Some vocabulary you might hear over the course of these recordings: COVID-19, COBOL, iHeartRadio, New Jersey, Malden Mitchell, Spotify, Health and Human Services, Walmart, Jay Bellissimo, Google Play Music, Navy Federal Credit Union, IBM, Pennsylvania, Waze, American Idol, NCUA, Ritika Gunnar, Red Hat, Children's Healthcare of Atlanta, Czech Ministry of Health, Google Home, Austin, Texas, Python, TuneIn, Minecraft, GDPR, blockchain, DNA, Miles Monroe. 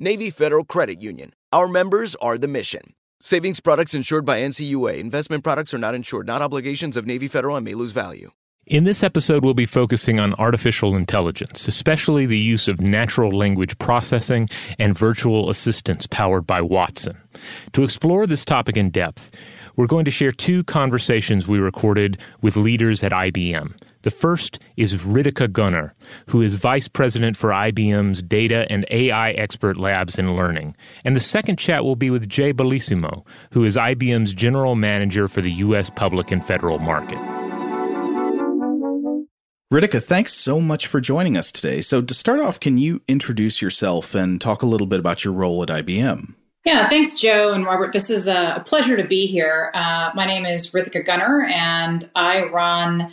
Navy Federal Credit Union. Our members are the mission. Savings products insured by NCUA. Investment products are not insured, not obligations of Navy Federal, and may lose value. In this episode, we'll be focusing on artificial intelligence, especially the use of natural language processing and virtual assistants powered by Watson. To explore this topic in depth, we're going to share two conversations we recorded with leaders at IBM. The first is Ritika Gunnar, who is vice president for IBM's Data and AI Expert Labs in Learning. And the second chat will be with Jay Bellissimo, who is IBM's general manager for the U.S. public and federal market. Ritika, thanks so much for joining us today. So to start off, can you introduce yourself and talk a little bit about your role at IBM? Yeah, thanks, Joe and Robert. This is a pleasure to be here. My name is Ritika Gunnar, and I run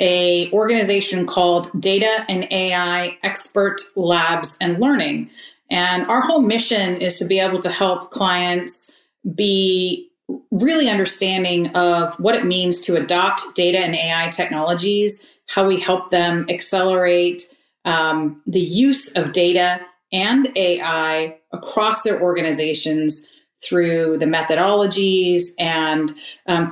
an organization called Data and AI Expert Labs and Learning. And our whole mission is to be able to help clients be really understanding of what it means to adopt data and AI technologies, how we help them accelerate the use of data and AI across their organizations through the methodologies and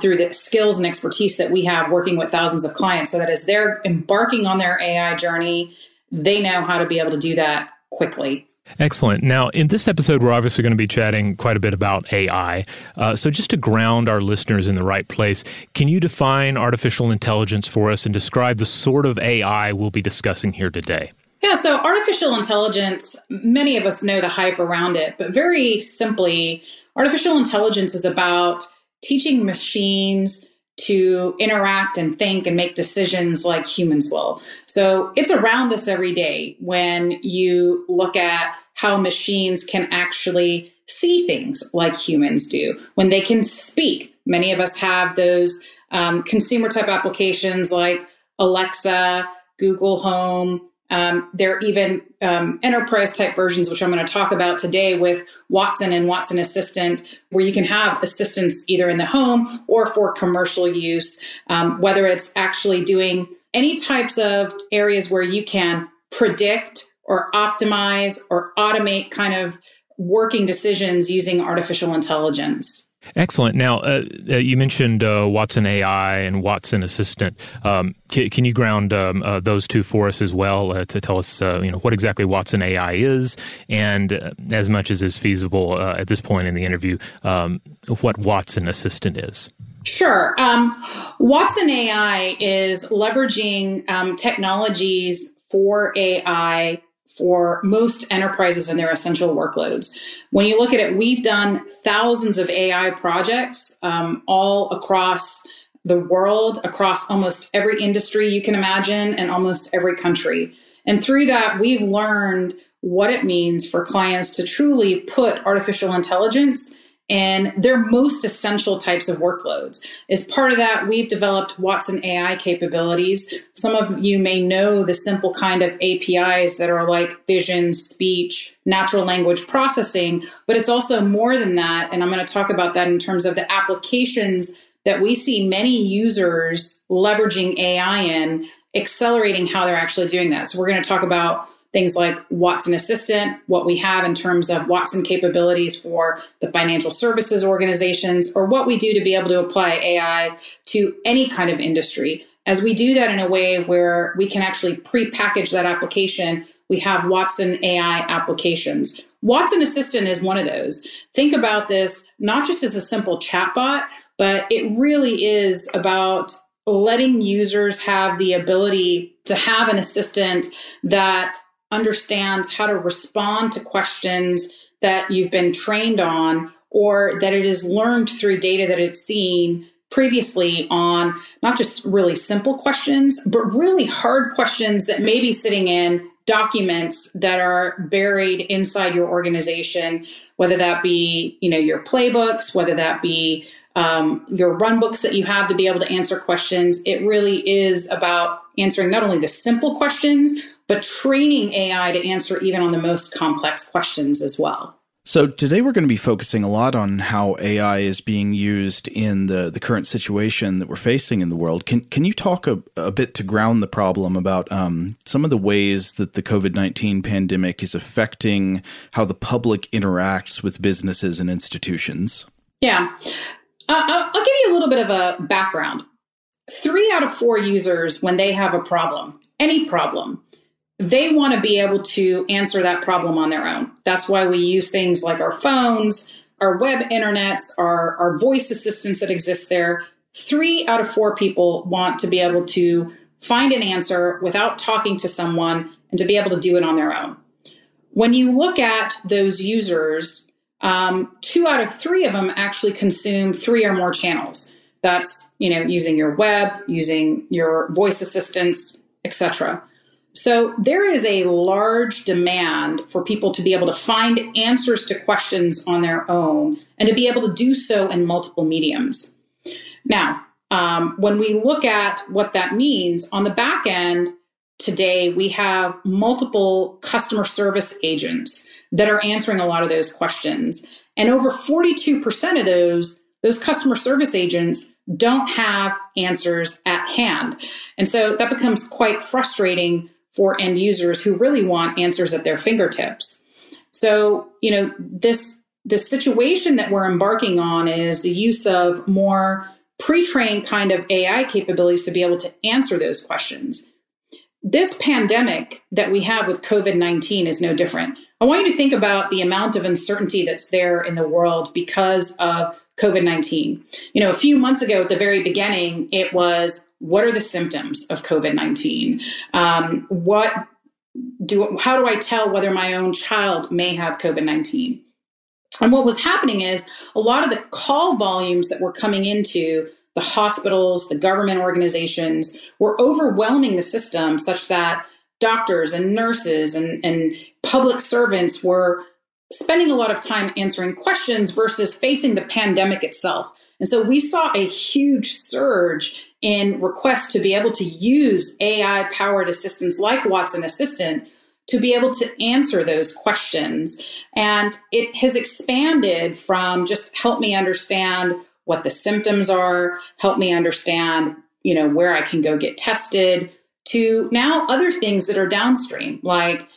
through the skills and expertise that we have working with thousands of clients, so that as they're embarking on their AI journey, they know how to be able to do that quickly. Excellent. Now, in this episode, we're obviously going to be chatting quite a bit about AI. So just to ground our listeners in the right place, can you define artificial intelligence for us and describe the sort of AI we'll be discussing here today? Yeah, so artificial intelligence, many of us know the hype around it, but very simply, artificial intelligence is about teaching machines to interact and think and make decisions like humans will. So it's around us every day when you look at how machines can actually see things like humans do, when they can speak. Many of us have those consumer-type applications like Alexa, Google Home. There are even enterprise-type versions, which I'm going to talk about today, with Watson and Watson Assistant, where you can have assistants either in the home or for commercial use, whether it's actually doing any types of areas where you can predict or optimize or automate kind of working decisions using artificial intelligence. Excellent. Now, you mentioned Watson AI and Watson Assistant. Can you ground those two for us as well to tell us, what exactly Watson AI is, and as much as is feasible at this point in the interview, what Watson Assistant is? Sure. Watson AI is leveraging technologies for AI for most enterprises and their essential workloads. When you look at it, we've done thousands of AI projects all across the world, across almost every industry you can imagine and almost every country. And through that, we've learned what it means for clients to truly put artificial intelligence in their most essential types of workloads. As part of that, we've developed Watson AI capabilities. Some of you may know the simple kind of APIs that are like vision, speech, natural language processing, but it's also more than that. And I'm going to talk about that in terms of the applications that we see many users leveraging AI in, accelerating how they're actually doing that. So we're going to talk about things like Watson Assistant, what we have in terms of Watson capabilities for the financial services organizations, or what we do to be able to apply AI to any kind of industry. As we do that in a way where we can actually pre-package that application, we have Watson AI applications. Watson Assistant is one of those. Think about this not just as a simple chatbot, but it really is about letting users have the ability to have an assistant that understands how to respond to questions that you've been trained on, or that it is learned through data that it's seen previously on not just really simple questions, but really hard questions that may be sitting in documents that are buried inside your organization, whether that be, your playbooks, whether that be your runbooks that you have to be able to answer questions. It really is about answering not only the simple questions, but training AI to answer even on the most complex questions as well. So today we're going to be focusing a lot on how AI is being used in the current situation that we're facing in the world. Can you talk a bit to ground the problem about some of the ways that the COVID-19 pandemic is affecting how the public interacts with businesses and institutions? Yeah. I'll give you a little bit of a background. 3 out of 4 users, when they have a problem, any problem, they want to be able to answer that problem on their own. That's why we use things like our phones, our web internets, our voice assistants that exist there. 3 out of 4 people want to be able to find an answer without talking to someone and to be able to do it on their own. When you look at those users, 2 out of 3 of them actually consume 3 or more channels. That's, using your web, using your voice assistants, etc. So there is a large demand for people to be able to find answers to questions on their own and to be able to do so in multiple mediums. Now, when we look at what that means, on the back end today, we have multiple customer service agents that are answering a lot of those questions. And over 42% of those customer service agents don't have answers at hand. And so that becomes quite frustrating for end users who really want answers at their fingertips. So, the situation that we're embarking on is the use of more pre-trained kind of AI capabilities to be able to answer those questions. This pandemic that we have with COVID-19 is no different. I want you to think about the amount of uncertainty that's there in the world because of COVID-19. A few months ago at the very beginning, it was, what are the symptoms of COVID-19? How do I tell whether my own child may have COVID-19? And what was happening is a lot of the call volumes that were coming into the hospitals, the government organizations were overwhelming the system such that doctors and nurses and public servants were spending a lot of time answering questions versus facing the pandemic itself. And so we saw a huge surge in requests to be able to use AI-powered assistants like Watson Assistant to be able to answer those questions. And it has expanded from just help me understand what the symptoms are, help me understand, where I can go get tested, to now other things that are downstream, like,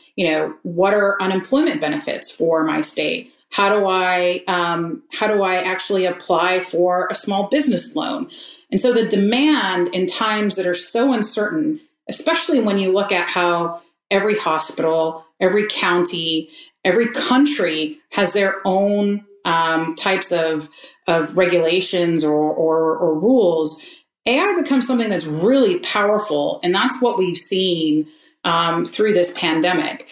what are unemployment benefits for my state? How do I actually apply for a small business loan? And so the demand in times that are so uncertain, especially when you look at how every hospital, every county, every country has their own types of regulations or rules, AI becomes something that's really powerful. And that's what we've seen through this pandemic.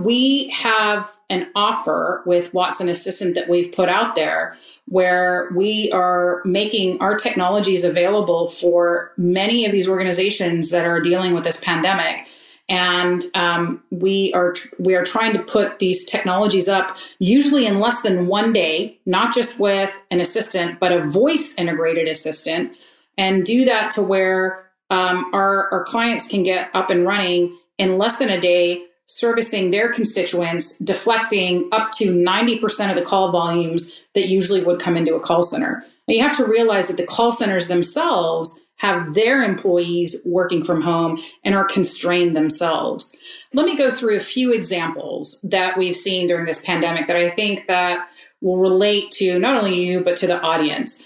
We have an offer with Watson Assistant that we've put out there where we are making our technologies available for many of these organizations that are dealing with this pandemic. And we are trying to put these technologies up usually in less than one day, not just with an assistant, but a voice integrated assistant, and do that to where our clients can get up and running in less than a day, servicing their constituents, deflecting up to 90% of the call volumes that usually would come into a call center. Now, you have to realize that the call centers themselves have their employees working from home and are constrained themselves. Let me go through a few examples that we've seen during this pandemic that I think that will relate to not only you, but to the audience.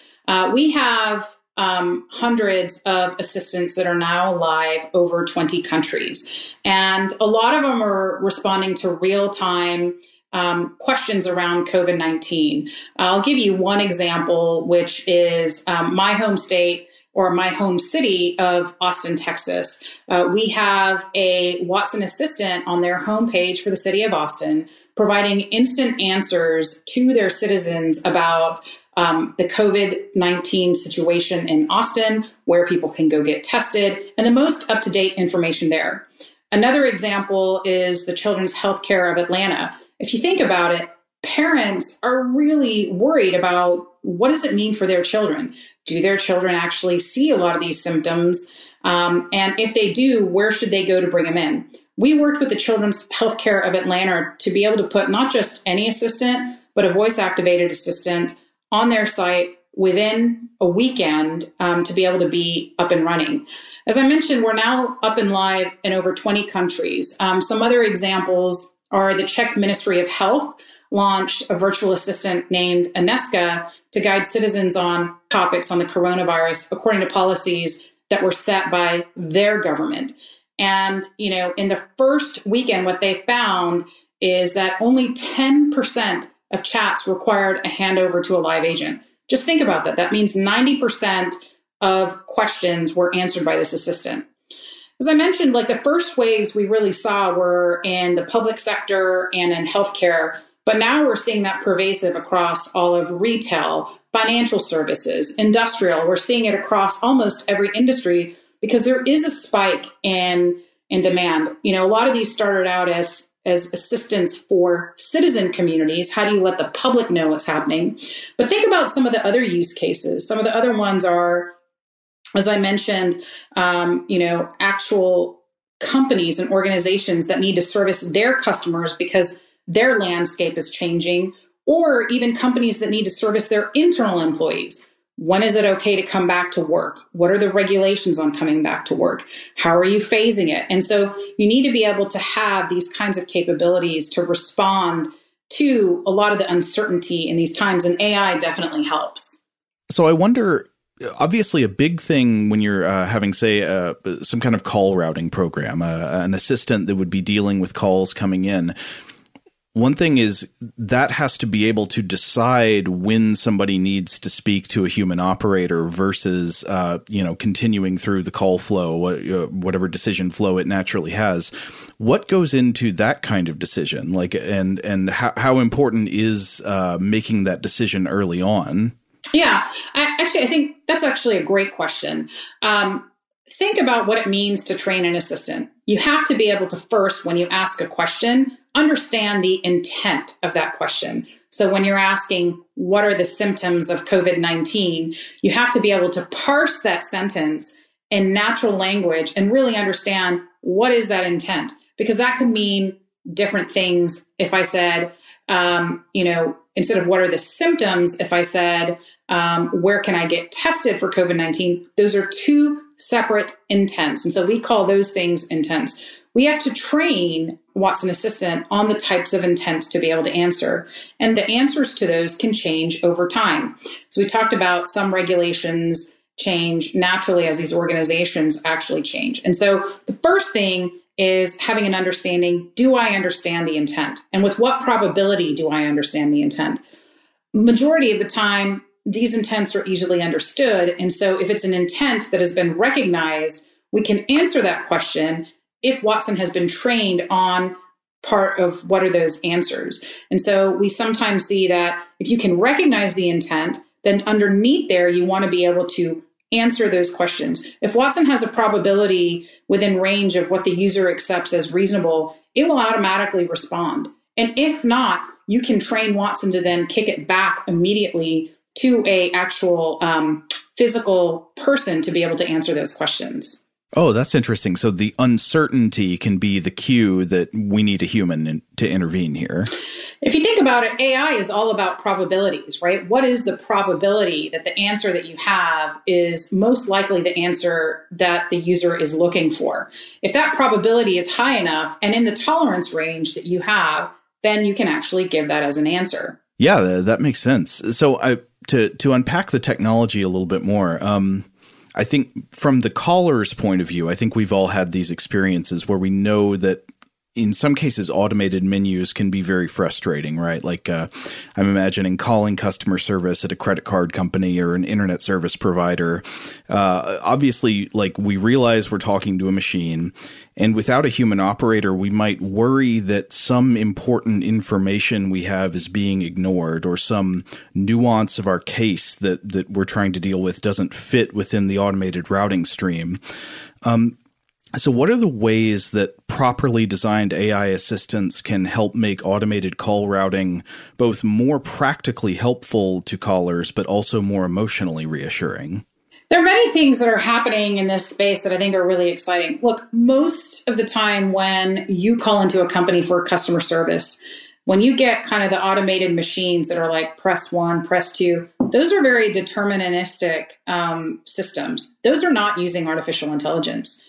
We have hundreds of assistants that are now live over 20 countries. And a lot of them are responding to real-time questions around COVID-19. I'll give you one example, which is my home state or my home city of Austin, Texas. We have a Watson Assistant on their homepage for the city of Austin, providing instant answers to their citizens about the COVID-19 situation in Austin, where people can go get tested, and the most up-to-date information there. Another example is the Children's Healthcare of Atlanta. If you think about it, parents are really worried about what does it mean for their children? Do their children actually see a lot of these symptoms? And if they do, where should they go to bring them in? We worked with the Children's Healthcare of Atlanta to be able to put not just any assistant, but a voice-activated assistant on their site within a weekend to be able to be up and running. As I mentioned, we're now up and live in over 20 countries. Some other examples are the Czech Ministry of Health launched a virtual assistant named Aneska to guide citizens on topics on the coronavirus according to policies that were set by their government. And, you know, in the first weekend, what they found is that only 10% of chats required a handover to a live agent. Just think about that. That means 90% of questions were answered by this assistant. As I mentioned, like the first waves we really saw were in the public sector and in healthcare, but now we're seeing that pervasive across all of retail, financial services, industrial. We're seeing it across almost every industry because there is a spike in demand. You know, a lot of these started out as assistance for citizen communities. How do you let the public know what's happening? But think about some of the other use cases. Some of the other ones are, as I mentioned, you know, actual companies and organizations that need to service their customers because their landscape is changing, or even companies that need to service their internal employees. When is it okay to come back to work? What are the regulations on coming back to work? How are you phasing it? And so you need to be able to have these kinds of capabilities to respond to a lot of the uncertainty in these times, and AI definitely helps. So I wonder, obviously a big thing when you're having, say, some kind of call routing program, an assistant that would be dealing with calls coming in, one thing is that has to be able to decide when somebody needs to speak to a human operator versus, you know, continuing through the call flow, whatever decision flow it naturally has. What goes into that kind of decision? Like, and how important is making that decision early on? Yeah, I think that's actually a great question. Think about what it means to train an assistant. You have to be able to first, when you ask a question, understand the intent of that question. So when you're asking, what are the symptoms of COVID-19, you have to be able to parse that sentence in natural language and really understand what is that intent, because that could mean different things. If I said, you know, instead of what are the symptoms, if I said, where can I get tested for COVID-19, those are two separate intents. And so we call those things intents. We have to train Watson Assistant on the types of intents to be able to answer. And the answers to those can change over time. So we talked about some regulations change naturally as these organizations actually change. And so the first thing is having an understanding, do I understand the intent? And with what probability do I understand the intent? Majority of the time, these intents are easily understood. And so if it's an intent that has been recognized, we can answer that question if Watson has been trained on part of what are those answers. And so we sometimes see that if you can recognize the intent, then underneath there, you want to be able to answer those questions. If Watson has a probability within range of what the user accepts as reasonable, it will automatically respond. And if not, you can train Watson to then kick it back immediately to a actual physical person to be able to answer those questions. Oh, that's interesting. So the uncertainty can be the cue that we need a human to intervene here. If you think about it, AI is all about probabilities, right? What is the probability that the answer that you have is most likely the answer that the user is looking for? If that probability is high enough and in the tolerance range that you have, then you can actually give that as an answer. Yeah, that makes sense. So to unpack the technology a little bit more, I think from the caller's point of view, I think we've all had these experiences where we know that in some cases automated menus can be very frustrating, right? Like I'm imagining calling customer service at a credit card company or an internet service provider. Obviously, like we realize we're talking to a machine, and without a human operator, we might worry that some important information we have is being ignored or some nuance of our case that we're trying to deal with doesn't fit within the automated routing stream. So what are the ways that properly designed AI assistants can help make automated call routing both more practically helpful to callers, but also more emotionally reassuring? There are many things that are happening in this space that I think are really exciting. Look, most of the time when you call into a company for customer service, when you get kind of the automated machines that are like press one, press two, those are very deterministic systems. Those are not using artificial intelligence.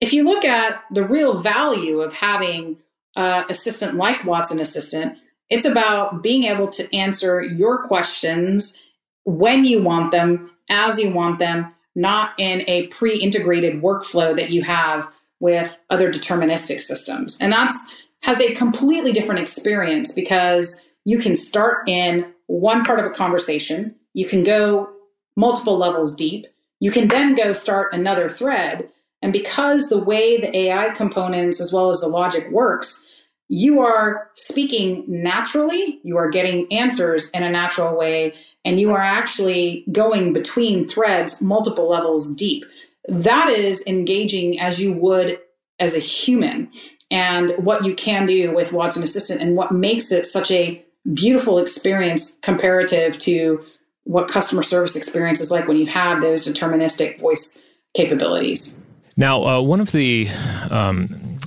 If you look at the real value of having an assistant like Watson Assistant, it's about being able to answer your questions when you want them, as you want them, not in a pre-integrated workflow that you have with other deterministic systems. And has a completely different experience because you can start in one part of a conversation. You can go multiple levels deep. You can then go start another thread. And because the way the AI components as well as the logic works, you are speaking naturally, you are getting answers in a natural way, and you are actually going between threads multiple levels deep. That is engaging as you would as a human. And what you can do with Watson Assistant and what makes it such a beautiful experience comparative to what customer service experience is like when you have those deterministic voice capabilities. Now, one of the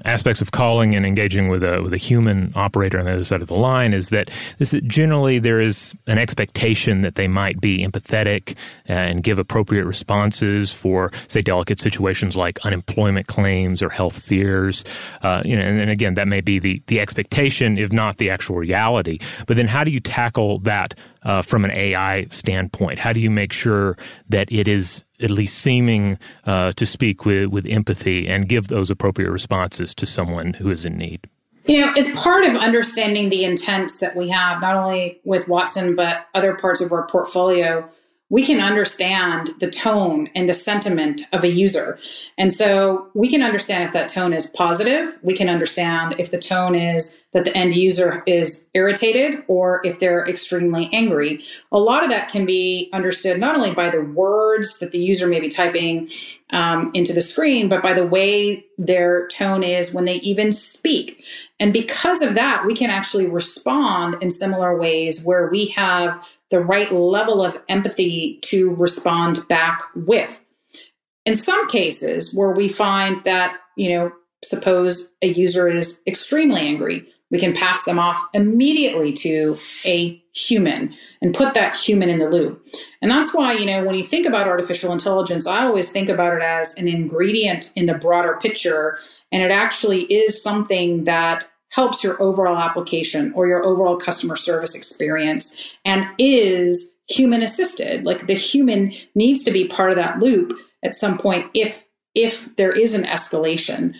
aspects of calling and engaging with a human operator on the other side of the line is that generally there is an expectation that they might be empathetic and give appropriate responses for, say, delicate situations like unemployment claims or health fears. And again, that may be the expectation, if not the actual reality. But then how do you tackle that from an AI standpoint? How do you make sure that it is at least seeming to speak with empathy and give those appropriate responses to someone who is in need? As part of understanding the intents that we have, not only with Watson, but other parts of our portfolio, we can understand the tone and the sentiment of a user. And so we can understand if that tone is positive. We can understand if the tone is that the end user is irritated or if they're extremely angry. A lot of that can be understood not only by the words that the user may be typing into the screen, but by the way their tone is when they even speak. And because of that, we can actually respond in similar ways where we have the right level of empathy to respond back with. In some cases where we find that, suppose a user is extremely angry, we can pass them off immediately to a human and put that human in the loop. And that's why, when you think about artificial intelligence, I always think about it as an ingredient in the broader picture. And it actually is something that helps your overall application or your overall customer service experience and is human assisted. Like the human needs to be part of that loop at some point if there is an escalation.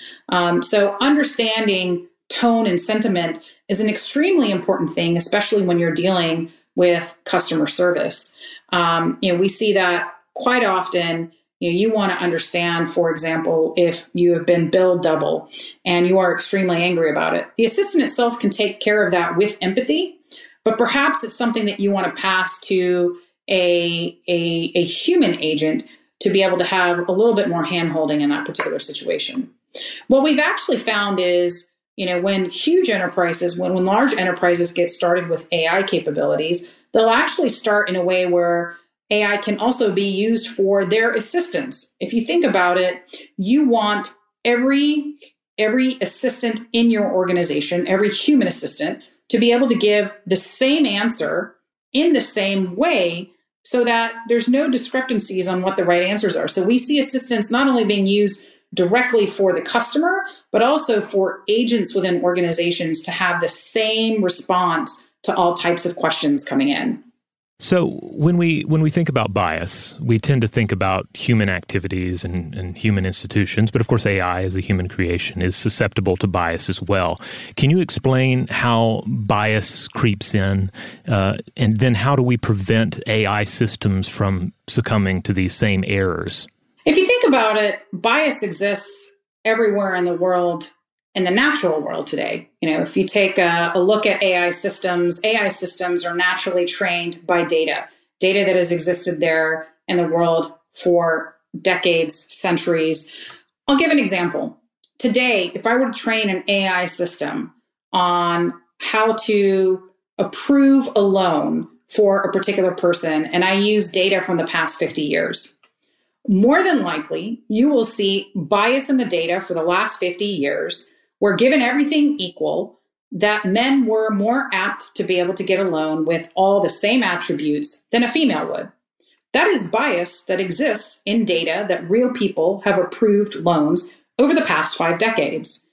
So understanding tone and sentiment is an extremely important thing, especially when you're dealing with customer service. We see that quite often. You want to understand, for example, if you have been billed double and you are extremely angry about it. The assistant itself can take care of that with empathy, but perhaps it's something that you want to pass to a human agent to be able to have a little bit more hand-holding in that particular situation. What we've actually found is, when huge enterprises, when large enterprises get started with AI capabilities, they'll actually start in a way where AI can also be used for their assistance. If you think about it, you want every assistant in your organization, every human assistant, to be able to give the same answer in the same way so that there's no discrepancies on what the right answers are. So we see assistants not only being used directly for the customer, but also for agents within organizations to have the same response to all types of questions coming in. So when we think about bias, we tend to think about human activities and human institutions, but of course AI as a human creation is susceptible to bias as well. Can you explain how bias creeps in, and then how do we prevent AI systems from succumbing to these same errors? If you think about it, bias exists everywhere in the world, in the natural world today. If you take a look at AI systems are naturally trained by data that has existed there in the world for decades, centuries. I'll give an example. Today, if I were to train an AI system on how to approve a loan for a particular person, and I use data from the past 50 years, more than likely, you will see bias in the data for the last 50 years. Where given everything equal, that men were more apt to be able to get a loan with all the same attributes than a female would. That is bias that exists in data that real people have approved loans over the past 5 decades.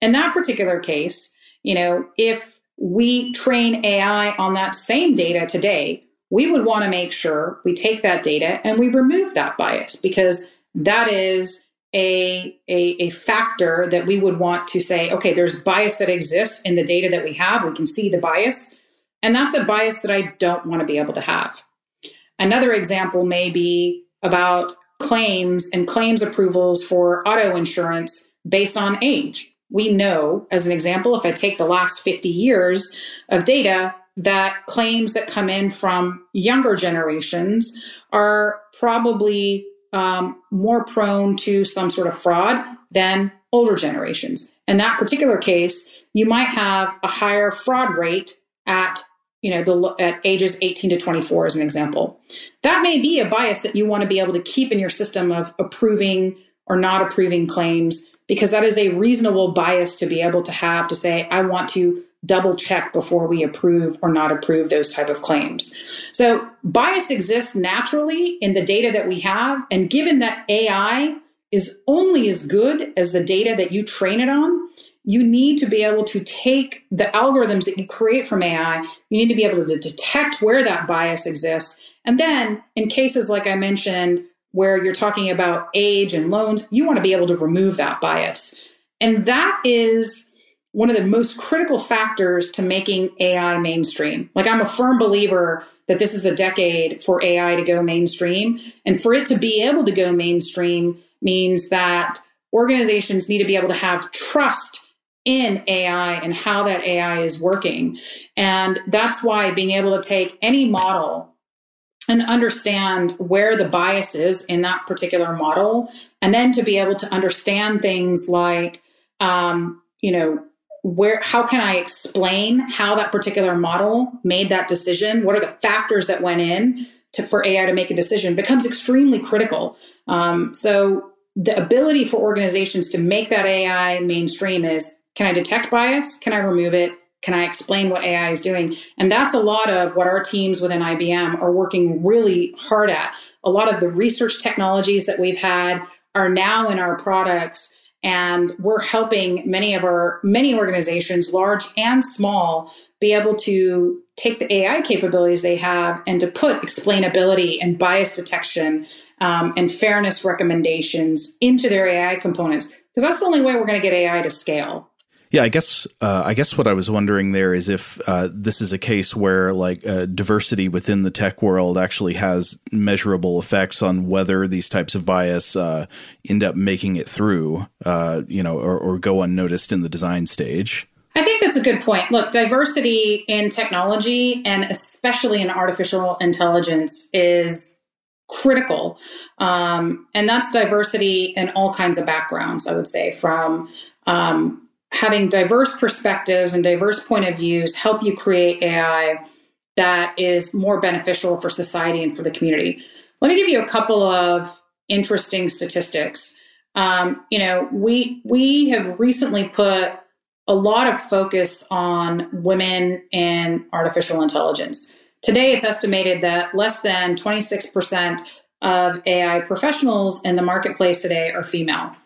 In that particular case, if we train AI on that same data today, we would want to make sure we take that data and we remove that bias, because that is a factor that we would want to say, okay, there's bias that exists in the data that we have. We can see the bias, and that's a bias that I don't want to be able to have. Another example may be about claims and claims approvals for auto insurance based on age. We know, as an example, if I take the last 50 years of data, that claims that come in from younger generations are probably more prone to some sort of fraud than older generations. In that particular case, you might have a higher fraud rate at ages 18 to 24, as an example. That may be a bias that you want to be able to keep in your system of approving or not approving claims, because that is a reasonable bias to be able to have, to say, I want to double check before we approve or not approve those type of claims. So bias exists naturally in the data that we have. And given that AI is only as good as the data that you train it on, you need to be able to take the algorithms that you create from AI. You need to be able to detect where that bias exists. And then in cases like I mentioned, where you're talking about age and loans, you want to be able to remove that bias. And that is one of the most critical factors to making AI mainstream. Like, I'm a firm believer that this is the decade for AI to go mainstream. And for it to be able to go mainstream means that organizations need to be able to have trust in AI and how that AI is working. And that's why being able to take any model and understand where the bias is in that particular model, and then to be able to understand things like, how can I explain how that particular model made that decision? What are the factors that went in for AI to make a decision becomes extremely critical. So the ability for organizations to make that AI mainstream is, can I detect bias? Can I remove it? Can I explain what AI is doing? And that's a lot of what our teams within IBM are working really hard at. A lot of the research technologies that we've had are now in our products. And we're helping many organizations, large and small, be able to take the AI capabilities they have and to put explainability and bias detection and fairness recommendations into their AI components, because that's the only way we're going to get AI to scale. Yeah, I guess what I was wondering there is if this is a case where diversity within the tech world actually has measurable effects on whether these types of bias end up making it through, or go unnoticed in the design stage. I think that's a good point. Look, diversity in technology and especially in artificial intelligence is critical. And that's diversity in all kinds of backgrounds, I would say, from having diverse perspectives and diverse point of views help you create AI that is more beneficial for society and for the community. Let me give you a couple of interesting statistics. We have recently put a lot of focus on women in artificial intelligence. Today, it's estimated that less than 26% of AI professionals in the marketplace today are female.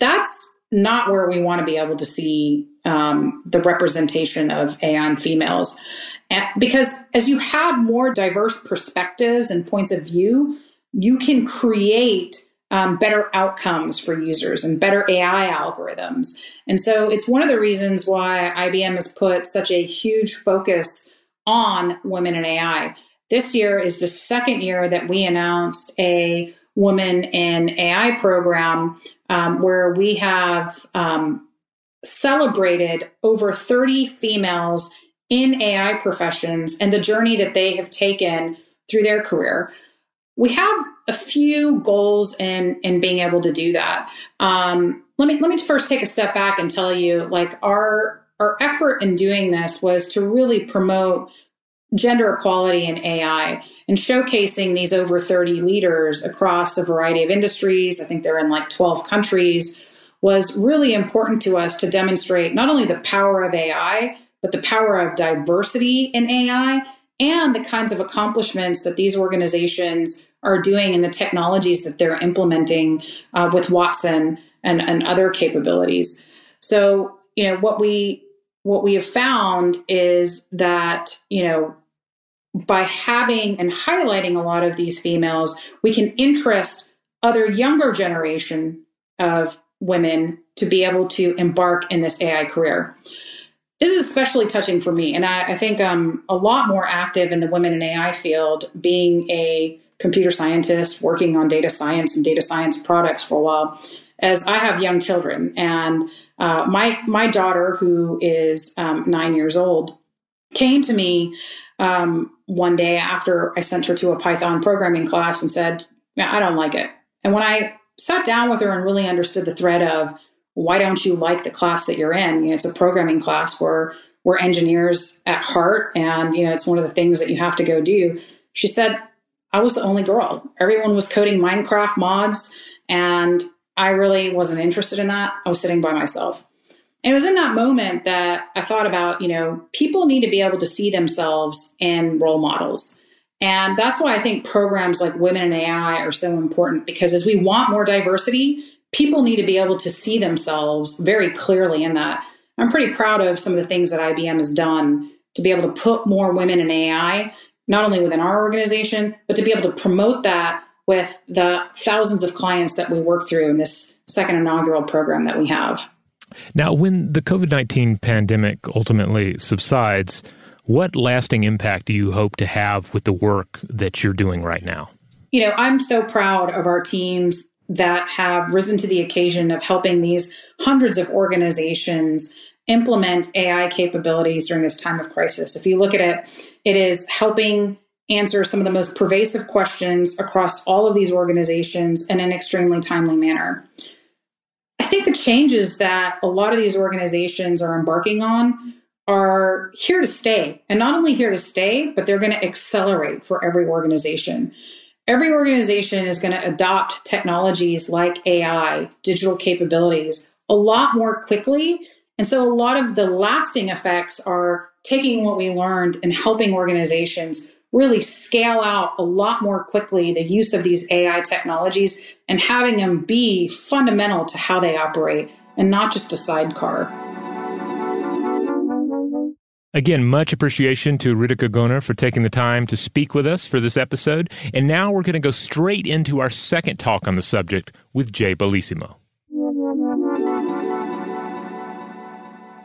That's not where we want to be able to see the representation of AI in females. And because as you have more diverse perspectives and points of view, you can create better outcomes for users and better AI algorithms. And so it's one of the reasons why IBM has put such a huge focus on women in AI. This year is the second year that we announced a Women in AI program where we have celebrated over 30 females in AI professions and the journey that they have taken through their career. We have a few goals in being able to do that. Let me first take a step back and tell you, our effort in doing this was to really promote gender equality in AI and showcasing these over 30 leaders across a variety of industries. I think they're in 12 countries, was really important to us to demonstrate not only the power of AI, but the power of diversity in AI and the kinds of accomplishments that these organizations are doing in the technologies that they're implementing with Watson and other capabilities. So, what we have found is that, by having and highlighting a lot of these females, we can interest other younger generation of women to be able to embark in this AI career. This is especially touching for me. And I think I'm a lot more active in the women in AI field, being a computer scientist, working on data science and data science products for a while, as I have young children. And my daughter, who is 9 years old, came to me one day after I sent her to a Python programming class and said, "I don't like it." And when I sat down with her and really understood the thread of, why don't you like the class that you're in? It's a programming class where we're engineers at heart. And, it's one of the things that you have to go do. She said, "I was the only girl. Everyone was coding Minecraft mods. And I really wasn't interested in that. I was sitting by myself." And it was in that moment that I thought about, people need to be able to see themselves in role models. And that's why I think programs like Women in AI are so important, because as we want more diversity, people need to be able to see themselves very clearly in that. I'm pretty proud of some of the things that IBM has done to be able to put more women in AI, not only within our organization, but to be able to promote that with the thousands of clients that we work through in this second inaugural program that we have. Now, when the COVID-19 pandemic ultimately subsides, what lasting impact do you hope to have with the work that you're doing right now? I'm so proud of our teams that have risen to the occasion of helping these hundreds of organizations implement AI capabilities during this time of crisis. If you look at it, it is helping answer some of the most pervasive questions across all of these organizations in an extremely timely manner. I think the changes that a lot of these organizations are embarking on are here to stay. And not only here to stay, but they're going to accelerate for every organization. Every organization is going to adopt technologies like AI, digital capabilities, a lot more quickly. And so a lot of the lasting effects are taking what we learned and helping organizations really scale out a lot more quickly the use of these AI technologies and having them be fundamental to how they operate and not just a sidecar. Again, much appreciation to Ritika Gunnar for taking the time to speak with us for this episode. And now we're going to go straight into our second talk on the subject with Jay Bellissimo.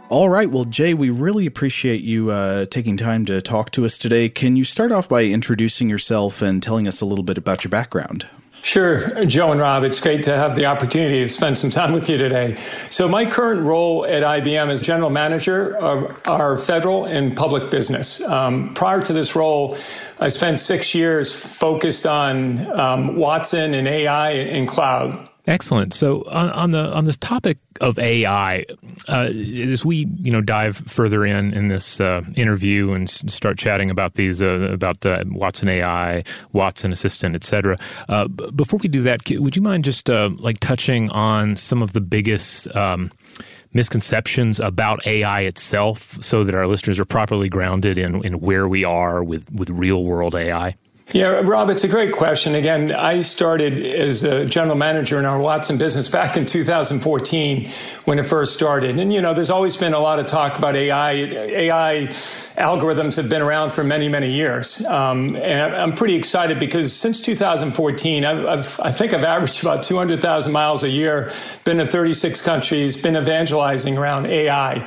All right. Well, Jay, we really appreciate you taking time to talk to us today. Can you start off by introducing yourself and telling us a little bit about your background? Sure, Joe and Rob, it's great to have the opportunity to spend some time with you today. So my current role at IBM is general manager of our federal and public business. Prior to this role, I spent 6 years focused on Watson and AI and cloud. Excellent. So on this topic of AI, as we dive further in this interview and start chatting about these about Watson AI, Watson Assistant, et cetera. Before we do that, would you mind just touching on some of the biggest misconceptions about AI itself, so that our listeners are properly grounded in where we are with real world AI? Yeah, Rob, it's a great question. Again, I started as a general manager in our Watson business back in 2014 when it first started. And, there's always been a lot of talk about AI. AI algorithms have been around for many, many years. And I'm pretty excited because since 2014, I think I've averaged about 200,000 miles a year, been in 36 countries, been evangelizing around AI.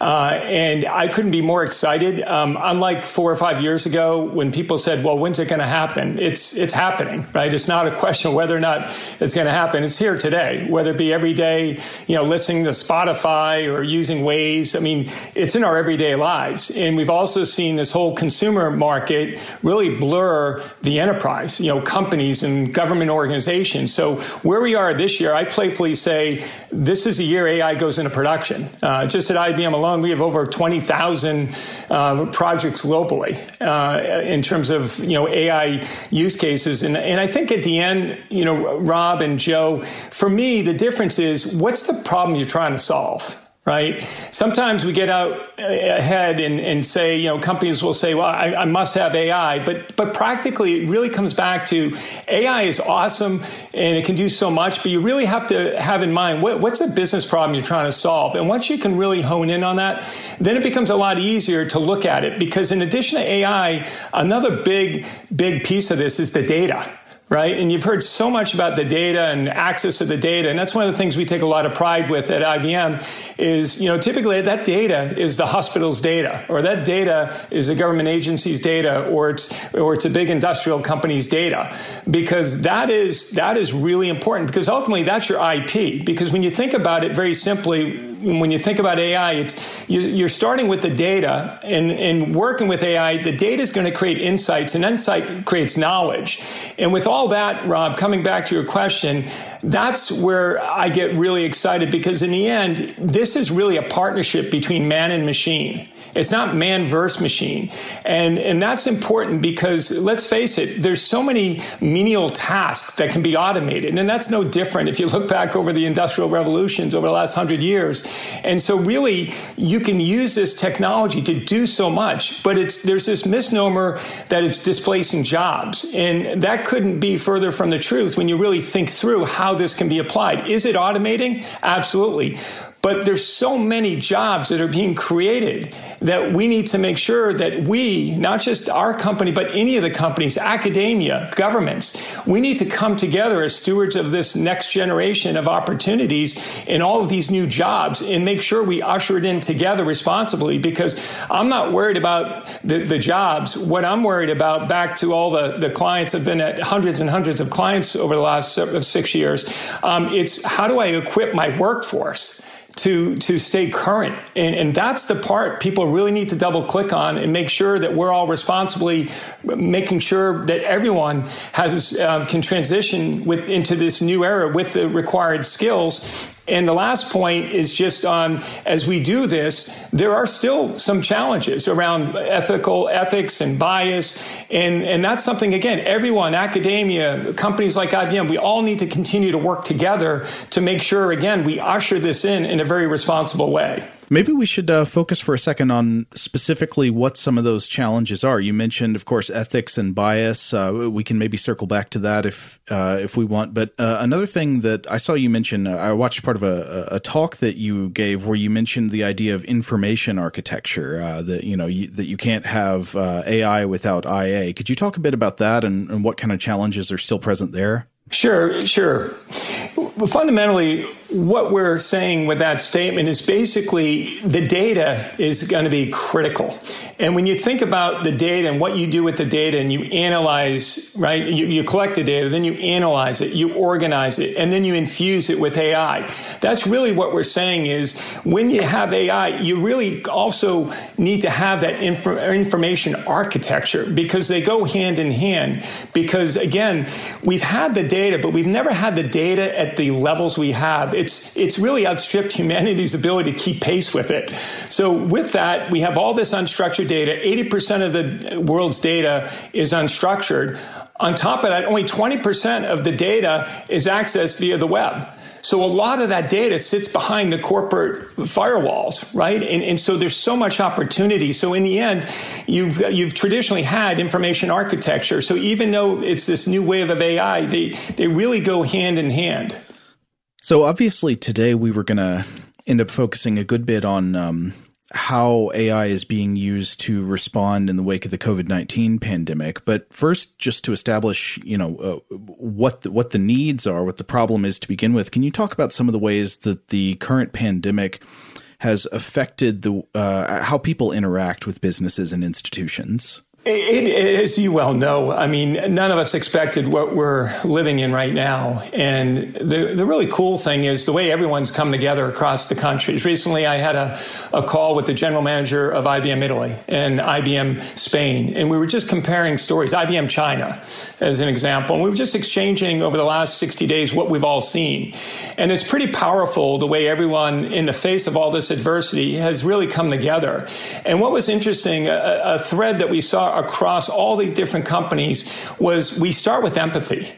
And I couldn't be more excited. Unlike 4 or 5 years ago when people said, well, when's it going to happen? It's happening, right? It's not a question of whether or not it's going to happen. It's here today, whether it be every day, listening to Spotify or using Waze. I mean, it's in our everyday lives. And we've also seen this whole consumer market really blur the enterprise, companies and government organizations. So where we are this year, I playfully say, this is the year AI goes into production. Just at IBM alone, we have over 20,000 projects globally in terms of, AI use cases. And I think at the end, Rob and Joe, for me, the difference is what's the problem you're trying to solve? Right. Sometimes we get out ahead and say, companies will say, well, I must have AI. But practically, it really comes back to AI is awesome and it can do so much. But you really have to have in mind what's the business problem you're trying to solve. And once you can really hone in on that, then it becomes a lot easier to look at it, because in addition to AI, another big piece of this is the data. Right. And you've heard so much about the data and access to the data. And that's one of the things we take a lot of pride with at IBM is, typically that data is the hospital's data, or that data is a government agency's data, or it's a big industrial company's data, because that is really important, because ultimately that's your IP. Because when you think about it very simply, when you think about AI, you're starting with the data and working with AI. The data is going to create insights, and insight creates knowledge. And with all that, Rob, coming back to your question, that's where I get really excited, because in the end, this is really a partnership between man and machine. It's not man versus machine. And that's important, because let's face it, there's so many menial tasks that can be automated. And that's no different if you look back over the industrial revolutions over the last 100 years. And so really, you can use this technology to do so much, but there's this misnomer that it's displacing jobs. And that couldn't be further from the truth when you really think through how this can be applied. Is it automating? Absolutely. But there's so many jobs that are being created that we need to make sure that we, not just our company, but any of the companies, academia, governments, we need to come together as stewards of this next generation of opportunities in all of these new jobs and make sure we usher it in together responsibly, because I'm not worried about the jobs. What I'm worried about, back to all the clients, I've been at hundreds and hundreds of clients over the last 6 years, it's how do I equip my workforce to stay current? And that's the part people really need to double click on and make sure that we're all responsibly making sure that everyone has can transition into this new era with the required skills. And the last point is just on, as we do this, there are still some challenges around ethics and bias. And that's something, again, everyone, academia, companies like IBM, we all need to continue to work together to make sure, again, we usher this in a very responsible way. Maybe we should focus for a second on specifically what some of those challenges are. You mentioned, of course, ethics and bias. We can maybe circle back to that if we want. But another thing that I saw you mention, I watched part of a talk that you gave where you mentioned the idea of information architecture, that you can't have AI without IA. Could you talk a bit about that and what kind of challenges are still present there? Sure. Well, fundamentally, what we're saying with that statement is basically the data is going to be critical. And when you think about the data and what you do with the data and you analyze, right, you collect the data, then you analyze it, you organize it, and then you infuse it with AI. That's really what we're saying is when you have AI, you really also need to have that information architecture because they go hand in hand. Because, again, we've had the data, but we've never had the data at the levels we have. It's really outstripped humanity's ability to keep pace with it. So with that, we have all this unstructured data. 80% of the world's data is unstructured. On top of that, only 20% of the data is accessed via the web. So a lot of that data sits behind the corporate firewalls, right? And so there's so much opportunity. So in the end, you've traditionally had information architecture. So even though it's this new wave of AI, they really go hand in hand. So obviously today we were going to end up focusing a good bit on how AI is being used to respond in the wake of the COVID-19 pandemic. But first, just to establish, what the needs are, what the problem is to begin with, can you talk about some of the ways that the current pandemic has affected how people interact with businesses and institutions? As you well know, I mean, none of us expected what we're living in right now. And the really cool thing is the way everyone's come together across the country. Recently, I had a call with the general manager of IBM Italy and IBM Spain. And we were just comparing stories, IBM China, as an example. And we were just exchanging over the last 60 days what we've all seen. And it's pretty powerful the way everyone in the face of all this adversity has really come together. And what was interesting, a thread that we saw across all these different companies was we start with empathy,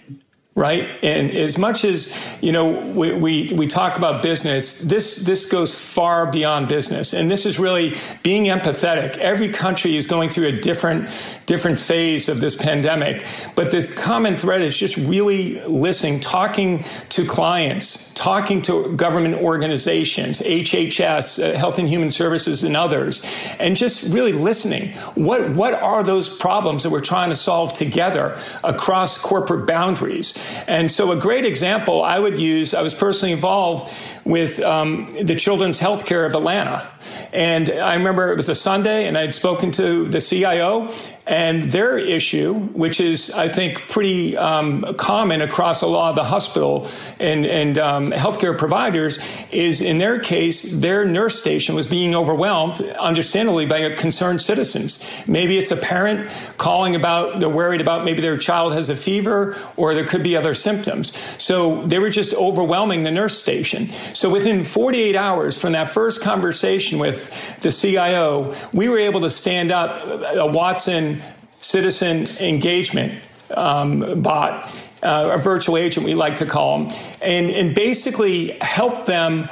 right? And as much as, we talk about business, this goes far beyond business. And this is really being empathetic. Every country is going through a different phase of this pandemic. But this common thread is just really listening, talking to clients, talking to government organizations, HHS, Health and Human Services, and others, and just really listening. What are those problems that we're trying to solve together across corporate boundaries? And so a great example I would use, I was personally involved with the Children's Healthcare of Atlanta. And I remember it was a Sunday and I had spoken to the CIO and their issue, which is, I think, pretty common across a lot of the hospital and healthcare providers is in their case, their nurse station was being overwhelmed, understandably, by concerned citizens. Maybe it's a parent calling about, they're worried about maybe their child has a fever or there could be other symptoms. So they were just overwhelming the nurse station. So within 48 hours from that first conversation with the CIO, we were able to stand up a Watson citizen engagement bot, a virtual agent we like to call them, and basically help them.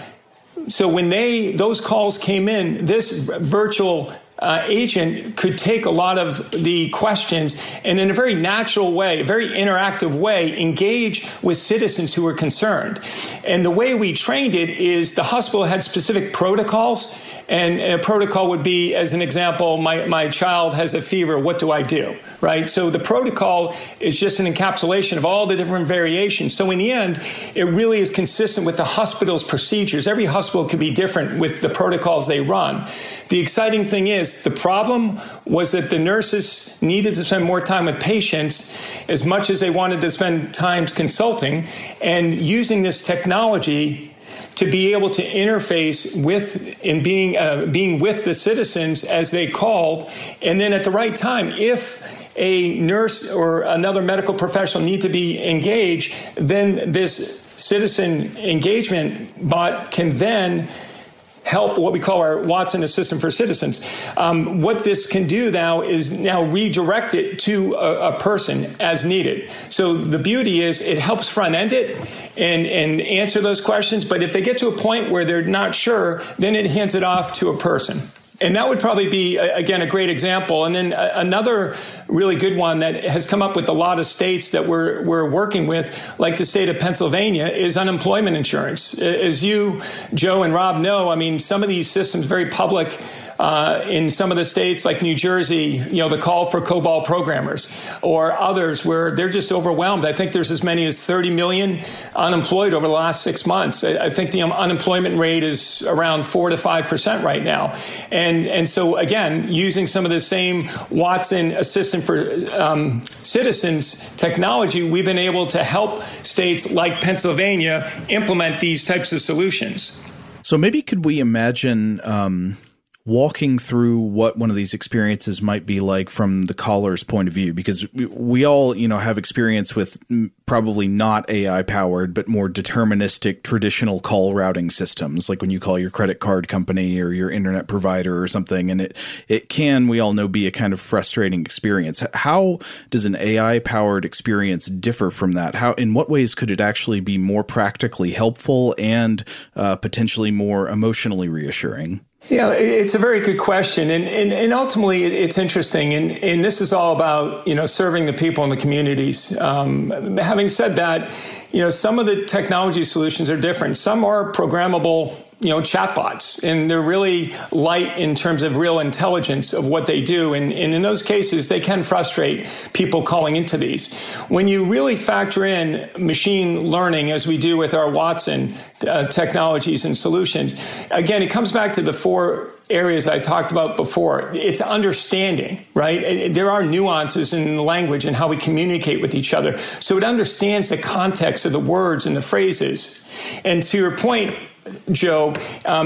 So when those calls came in, this virtual agent could take a lot of the questions and in a very natural way, a very interactive way, engage with citizens who were concerned. And the way we trained it is the hospital had specific protocols, and a protocol would be, as an example, my child has a fever, what do I do, right? So the protocol is just an encapsulation of all the different variations. So in the end, it really is consistent with the hospital's procedures. Every hospital could be different with the protocols they run. The exciting thing is, the problem was that the nurses needed to spend more time with patients as much as they wanted to spend time consulting and using this technology to be able to interface with and being with the citizens as they called. And then at the right time, if a nurse or another medical professional need to be engaged, then this citizen engagement bot can then help, what we call our Watson Assistant for Citizens. What this can do now is now redirect it to a person as needed. So the beauty is it helps front end it and answer those questions. But if they get to a point where they're not sure, then it hands it off to a person. And that would probably be, again, a great example. And then another really good one that has come up with a lot of states that we're working with, like the state of Pennsylvania, is unemployment insurance. As you, Joe and Rob know, I mean, some of these systems, very public in some of the states like New Jersey, you know, the call for COBOL programmers or others where they're just overwhelmed. I think there's as many as 30 million unemployed over the last 6 months. I think the unemployment rate is around 4 to 5% right now. And so, again, using some of the same Watson Assistant for Citizens technology, we've been able to help states like Pennsylvania implement these types of solutions. So maybe could we imagine walking through what one of these experiences might be like from the caller's point of view, because we all, you know, have experience with probably not AI powered, but more deterministic traditional call routing systems, like when you call your credit card company or your internet provider or something. And it can, we all know, be a kind of frustrating experience. How does an AI powered experience differ from that? How, in what ways could it actually be more practically helpful and potentially more emotionally reassuring? Yeah, it's a very good question. And ultimately, it's interesting. And this is all about, you know, serving the people in the communities. Having said that, you know, some of the technology solutions are different. Some are programmable, you know, chatbots, and they're really light in terms of real intelligence of what they do. And in those cases, they can frustrate people calling into these. When you really factor in machine learning, as we do with our Watson technologies and solutions, again, it comes back to the four areas I talked about before. It's understanding, right? There are nuances in language and how we communicate with each other. So it understands the context of the words and the phrases. And to your point, Joe,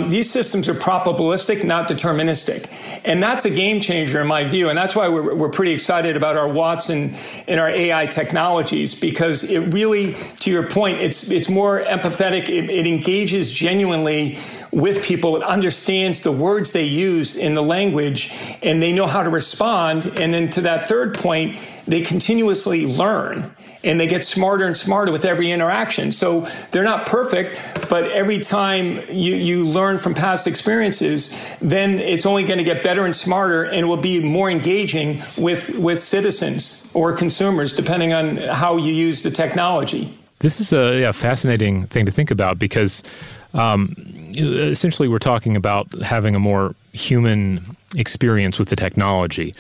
these systems are probabilistic, not deterministic. And that's a game changer in my view. And that's why we're pretty excited about our Watson and our AI technologies, because it really, to your point, it's more empathetic. It engages genuinely with people. It understands the words they use in the language, and they know how to respond. And then to that third point, they continuously learn, and they get smarter and smarter with every interaction. So they're not perfect, but every time you learn from past experiences, then it's only going to get better and smarter, and it will be more engaging with citizens or consumers, depending on how you use the technology. This is a fascinating thing to think about, because essentially we're talking about having a more human experience with the technology.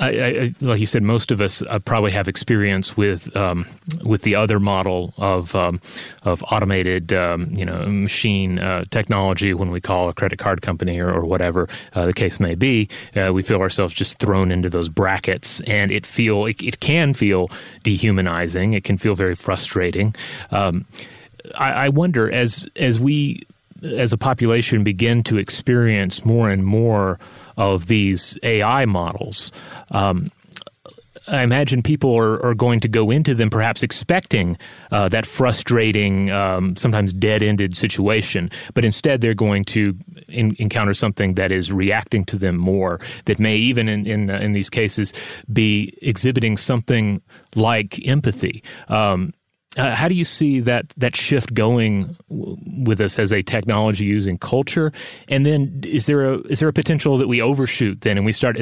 I like you said, most of us probably have experience with the other model of automated machine technology. When we call a credit card company or whatever the case may be, we feel ourselves just thrown into those brackets, and it can feel dehumanizing. It can feel very frustrating. I wonder as we as a population begin to experience more and more of these AI models, I imagine people are going to go into them perhaps expecting that frustrating, sometimes dead-ended situation, but instead they're going to encounter something that is reacting to them more, that may even in these cases be exhibiting something like empathy. How do you see that shift going with us as a technology-using culture? And then is there a potential that we overshoot then and we start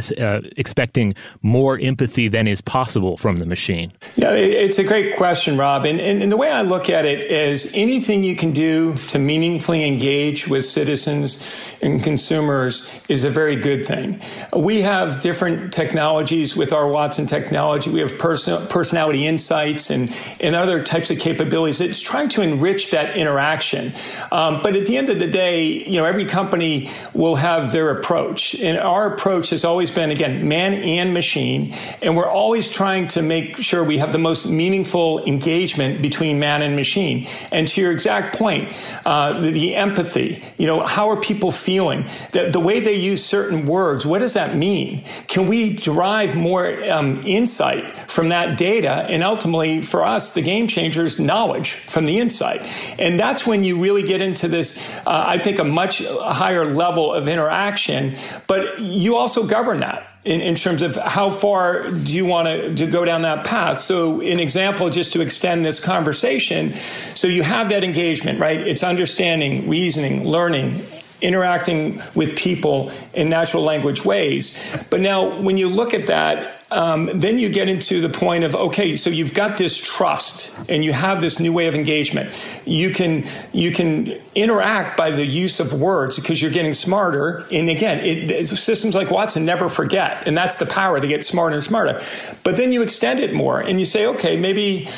expecting more empathy than is possible from the machine? Yeah, it's a great question, Rob. And the way I look at it is anything you can do to meaningfully engage with citizens and consumers is a very good thing. We have different technologies with our Watson technology. We have personality insights and other types of capabilities. It's trying to enrich that interaction. But at the end of the day, you know, every company will have their approach. And our approach has always been, again, man and machine. And we're always trying to make sure we have the most meaningful engagement between man and machine. And to your exact point, the empathy, you know, how are people feeling? The way they use certain words, what does that mean? Can we derive more insight from that data? And ultimately, for us, the game changer changer's knowledge from the inside. And that's when you really get into this, I think, a much higher level of interaction. But you also govern that in terms of how far do you want to go down that path. So an example, just to extend this conversation, so you have that engagement, right? It's understanding, reasoning, learning, interacting with people in natural language ways. But now when you look at that, then you get into the point of, okay, so you've got this trust and you have this new way of engagement. You can interact by the use of words because you're getting smarter. And again, systems like Watson never forget. And that's the power. They get smarter and smarter. But then you extend it more and you say, okay, maybe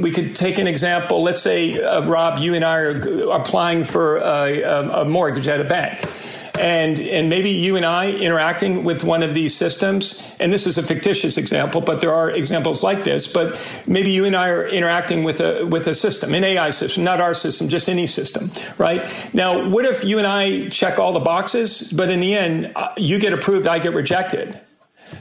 we could take an example. Let's say, Rob, you and I are applying for a mortgage at a bank. And maybe you and I interacting with one of these systems, and this is a fictitious example, but there are examples like this, but maybe you and I are interacting with a system, an AI system, not our system, just any system, right? Now, what if you and I check all the boxes, but in the end, you get approved, I get rejected?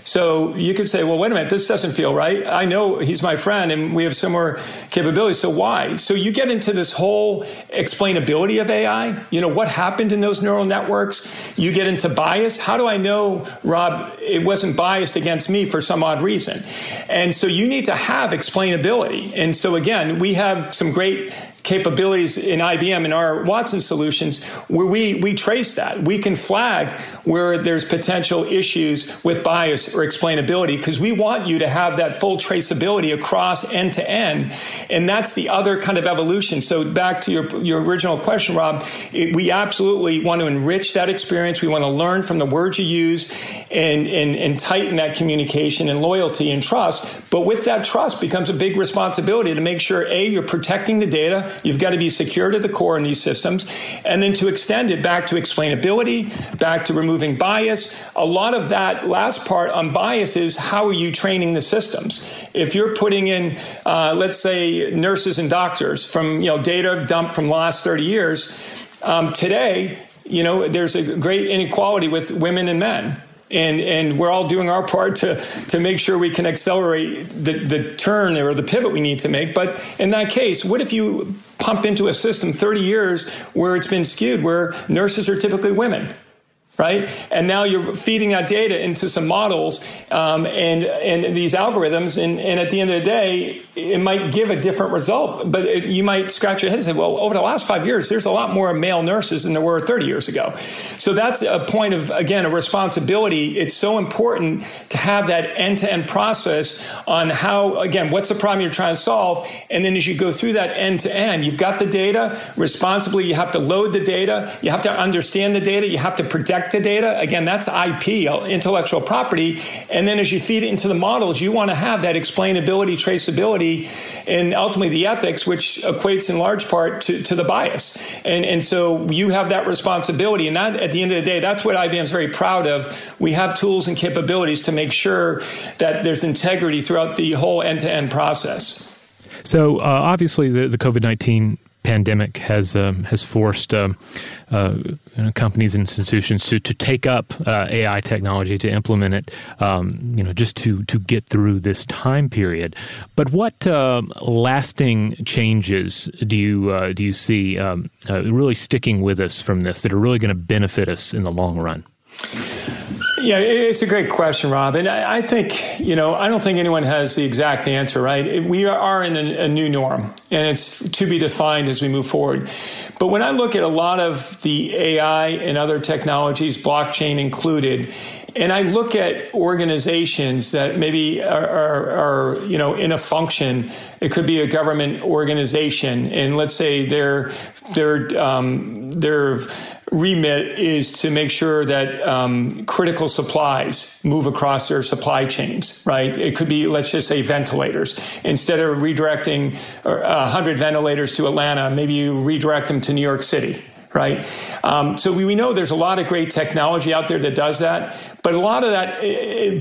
So you could say, well, wait a minute, this doesn't feel right. I know he's my friend and we have similar capabilities. So why? So you get into this whole explainability of AI. You know, what happened in those neural networks? You get into bias. How do I know, Rob, it wasn't biased against me for some odd reason? And so you need to have explainability. And so again, we have some great capabilities in IBM and our Watson solutions where we trace that. We can flag where there's potential issues with bias or explainability because we want you to have that full traceability across end to end. And that's the other kind of evolution. So back to your original question, Rob, we absolutely want to enrich that experience. We want to learn from the words you use and tighten that communication and loyalty and trust. But with that trust becomes a big responsibility to make sure, A, you're protecting the data. You've got to be secure to the core in these systems, and then to extend it back to explainability, back to removing bias. A lot of that last part on bias is how are you training the systems? If you're putting in, let's say, nurses and doctors from data dumped from the last 30 years, today, there's a great inequality with women and men. And we're all doing our part to make sure we can accelerate the turn or the pivot we need to make. But in that case, what if you pump into a system 30 years where it's been skewed, where nurses are typically women? Right. And now you're feeding that data into some models and these algorithms. And at the end of the day, it might give a different result. But you might scratch your head and say, well, over the last 5 years, there's a lot more male nurses than there were 30 years ago. So that's a point of, again, a responsibility. It's so important to have that end-to-end process on how, again, what's the problem you're trying to solve? And then as you go through that end-to-end, you've got the data responsibly. You have to load the data. You have to understand the data. You have to protect the data. Again, that's IP, intellectual property. And then as you feed it into the models, you want to have that explainability, traceability, and ultimately the ethics, which equates in large part to the bias. And so you have that responsibility. And that, at the end of the day, that's what IBM is very proud of. We have tools and capabilities to make sure that there's integrity throughout the whole end-to-end process. So obviously the COVID-19 pandemic has forced companies and institutions to take up AI technology, to implement it, just to get through this time period. But what lasting changes do you see really sticking with us from this that are really going to benefit us in the long run? Yeah, it's a great question, Rob. And I think, I don't think anyone has the exact answer, right? We are in a new norm, and it's to be defined as we move forward. But when I look at a lot of the AI and other technologies, blockchain included, and I look at organizations that maybe are in a function. It could be a government organization, and let's say their remit is to make sure that critical supplies move across their supply chains, right? It could be, let's just say, ventilators. Instead of redirecting 100 ventilators to Atlanta, maybe you redirect them to New York City. Right. So we know there's a lot of great technology out there that does that. But a lot of that,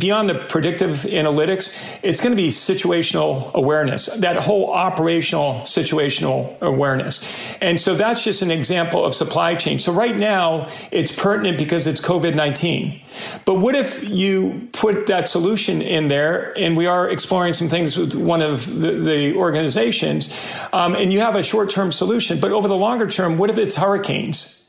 beyond the predictive analytics, it's going to be situational awareness, that whole operational situational awareness. And so that's just an example of supply chain. So right now it's pertinent because it's COVID-19. But what if you put that solution in there, and we are exploring some things with one of the organizations, and you have a short-term solution, but over the longer term, what if it's hurricanes?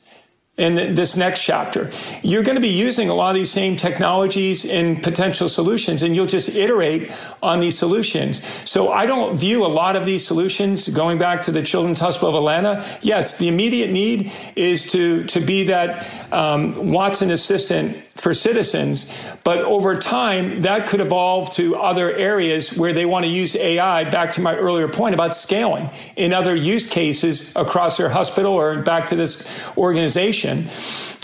In this next chapter, you're going to be using a lot of these same technologies and potential solutions, and you'll just iterate on these solutions. So I don't view a lot of these solutions, going back to the Children's Hospital of Atlanta. Yes, the immediate need is to be that Watson Assistant for citizens. But over time, that could evolve to other areas where they want to use AI, back to my earlier point about scaling in other use cases across their hospital or back to this organization.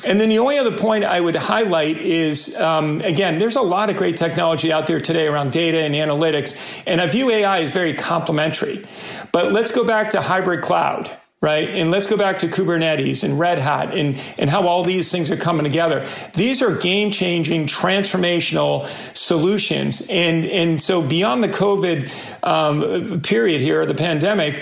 And then the only other point I would highlight is, again, there's a lot of great technology out there today around data and analytics. And I view AI as very complementary. But let's go back to hybrid cloud. Right. And let's go back to Kubernetes and Red Hat and how all these things are coming together. These are game changing, transformational solutions. And so beyond the COVID period here, the pandemic,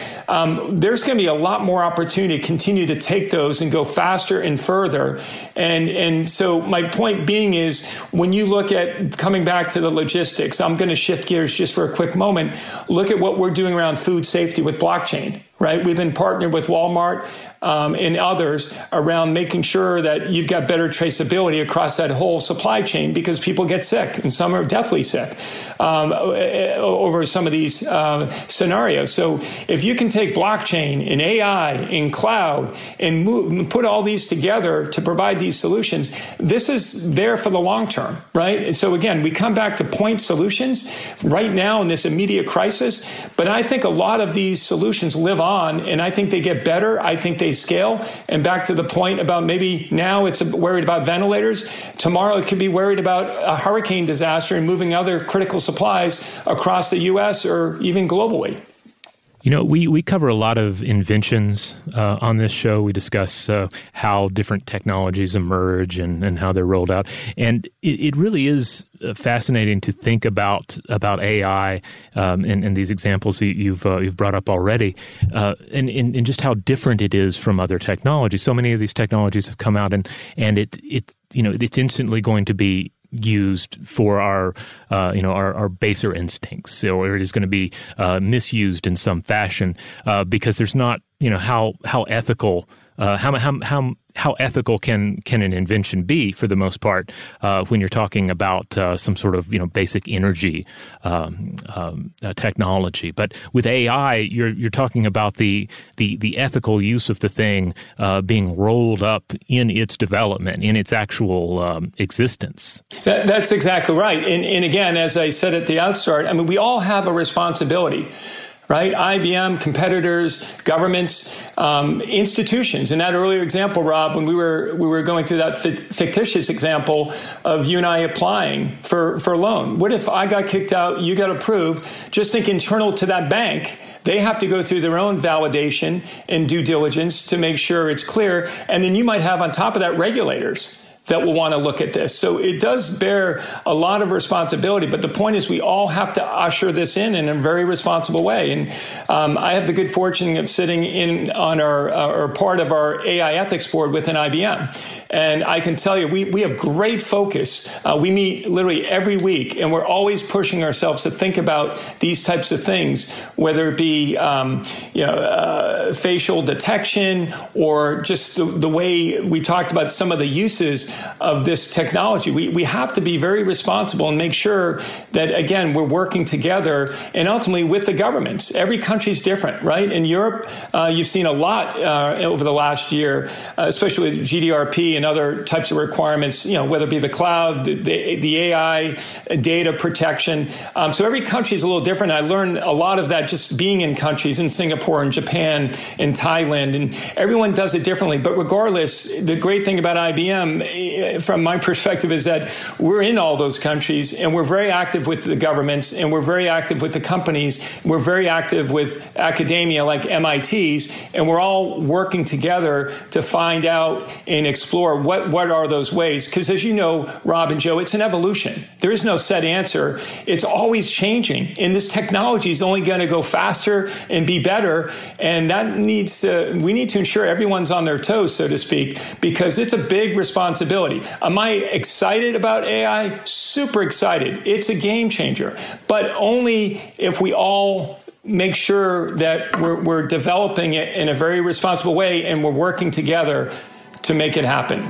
there's going to be a lot more opportunity to continue to take those and go faster and further. And so my point being is, when you look at coming back to the logistics, I'm going to shift gears just for a quick moment. Look at what we're doing around food safety with blockchain. Right. We've been partnered with Walmart and others around making sure that you've got better traceability across that whole supply chain, because people get sick and some are deathly sick over some of these scenarios. So if you can take blockchain and AI and cloud and put all these together to provide these solutions, this is there for the long term. Right. And so, again, we come back to point solutions right now in this immediate crisis. But I think a lot of these solutions live on, and I think they get better. I think they scale. And back to the point about maybe now it's worried about ventilators. Tomorrow it could be worried about a hurricane disaster and moving other critical supplies across the U.S. or even globally. You know, we cover a lot of inventions on this show. We discuss how different technologies emerge and how they're rolled out. And it really is fascinating to think about AI and these examples you've brought up already, and just how different it is from other technologies. So many of these technologies have come out, and it you know, it's instantly going to be used for our baser instincts, or it is going to be misused in some fashion because there's not, you know, how ethical can an invention be, for the most part, when you're talking about some sort of, you know, basic energy technology. But with AI, you're talking about the ethical use of the thing being rolled up in its development, in its actual existence. That's exactly right. And again, as I said at the outset, I mean, we all have a responsibility. Right? IBM, competitors, governments, institutions. In that earlier example, Rob, when we were going through that fictitious example of you and I applying for a loan. What if I got kicked out, you got approved? Just think internal to that bank. They have to go through their own validation and due diligence to make sure it's clear. And then you might have on top of that regulators that will want to look at this. So it does bear a lot of responsibility. But the point is, we all have to usher this in a very responsible way. And I have the good fortune of sitting in on our part of our AI ethics board within IBM. And I can tell you, we have great focus. We meet literally every week, and we're always pushing ourselves to think about these types of things, whether it be facial detection or just the way we talked about some of the uses of this technology. We have to be very responsible and make sure that, again, we're working together and ultimately with the governments. Every country's different, right? In Europe, you've seen a lot over the last year, especially with GDPR and other types of requirements, you know, whether it be the cloud, the AI, data protection. So every country is a little different. I learned a lot of that just being in countries, in Singapore and Japan and Thailand, and everyone does it differently. But regardless, the great thing about IBM from my perspective is that we're in all those countries and we're very active with the governments and we're very active with the companies. We're very active with academia like MIT's, and we're all working together to find out and explore what are those ways. Because as you know, Rob and Joe, it's an evolution. There is no set answer. It's always changing. And this technology is only going to go faster and be better. And that we need to ensure everyone's on their toes, so to speak, because it's a big responsibility. Am I excited about AI? Super excited. It's a game changer, but only if we all make sure that we're developing it in a very responsible way and we're working together to make it happen.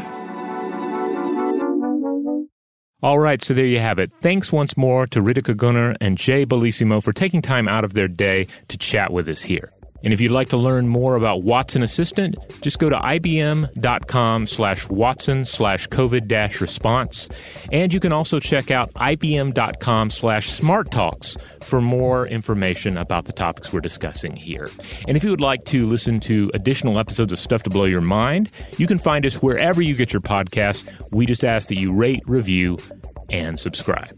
All right, so there you have it. Thanks once more to Ritika Gunnar and Jay Bellissimo for taking time out of their day to chat with us here. And if you'd like to learn more about Watson Assistant, just go to ibm.com/watson/COVID-response. And you can also check out ibm.com/smart talks for more information about the topics we're discussing here. And if you would like to listen to additional episodes of Stuff to Blow Your Mind, you can find us wherever you get your podcasts. We just ask that you rate, review, and subscribe.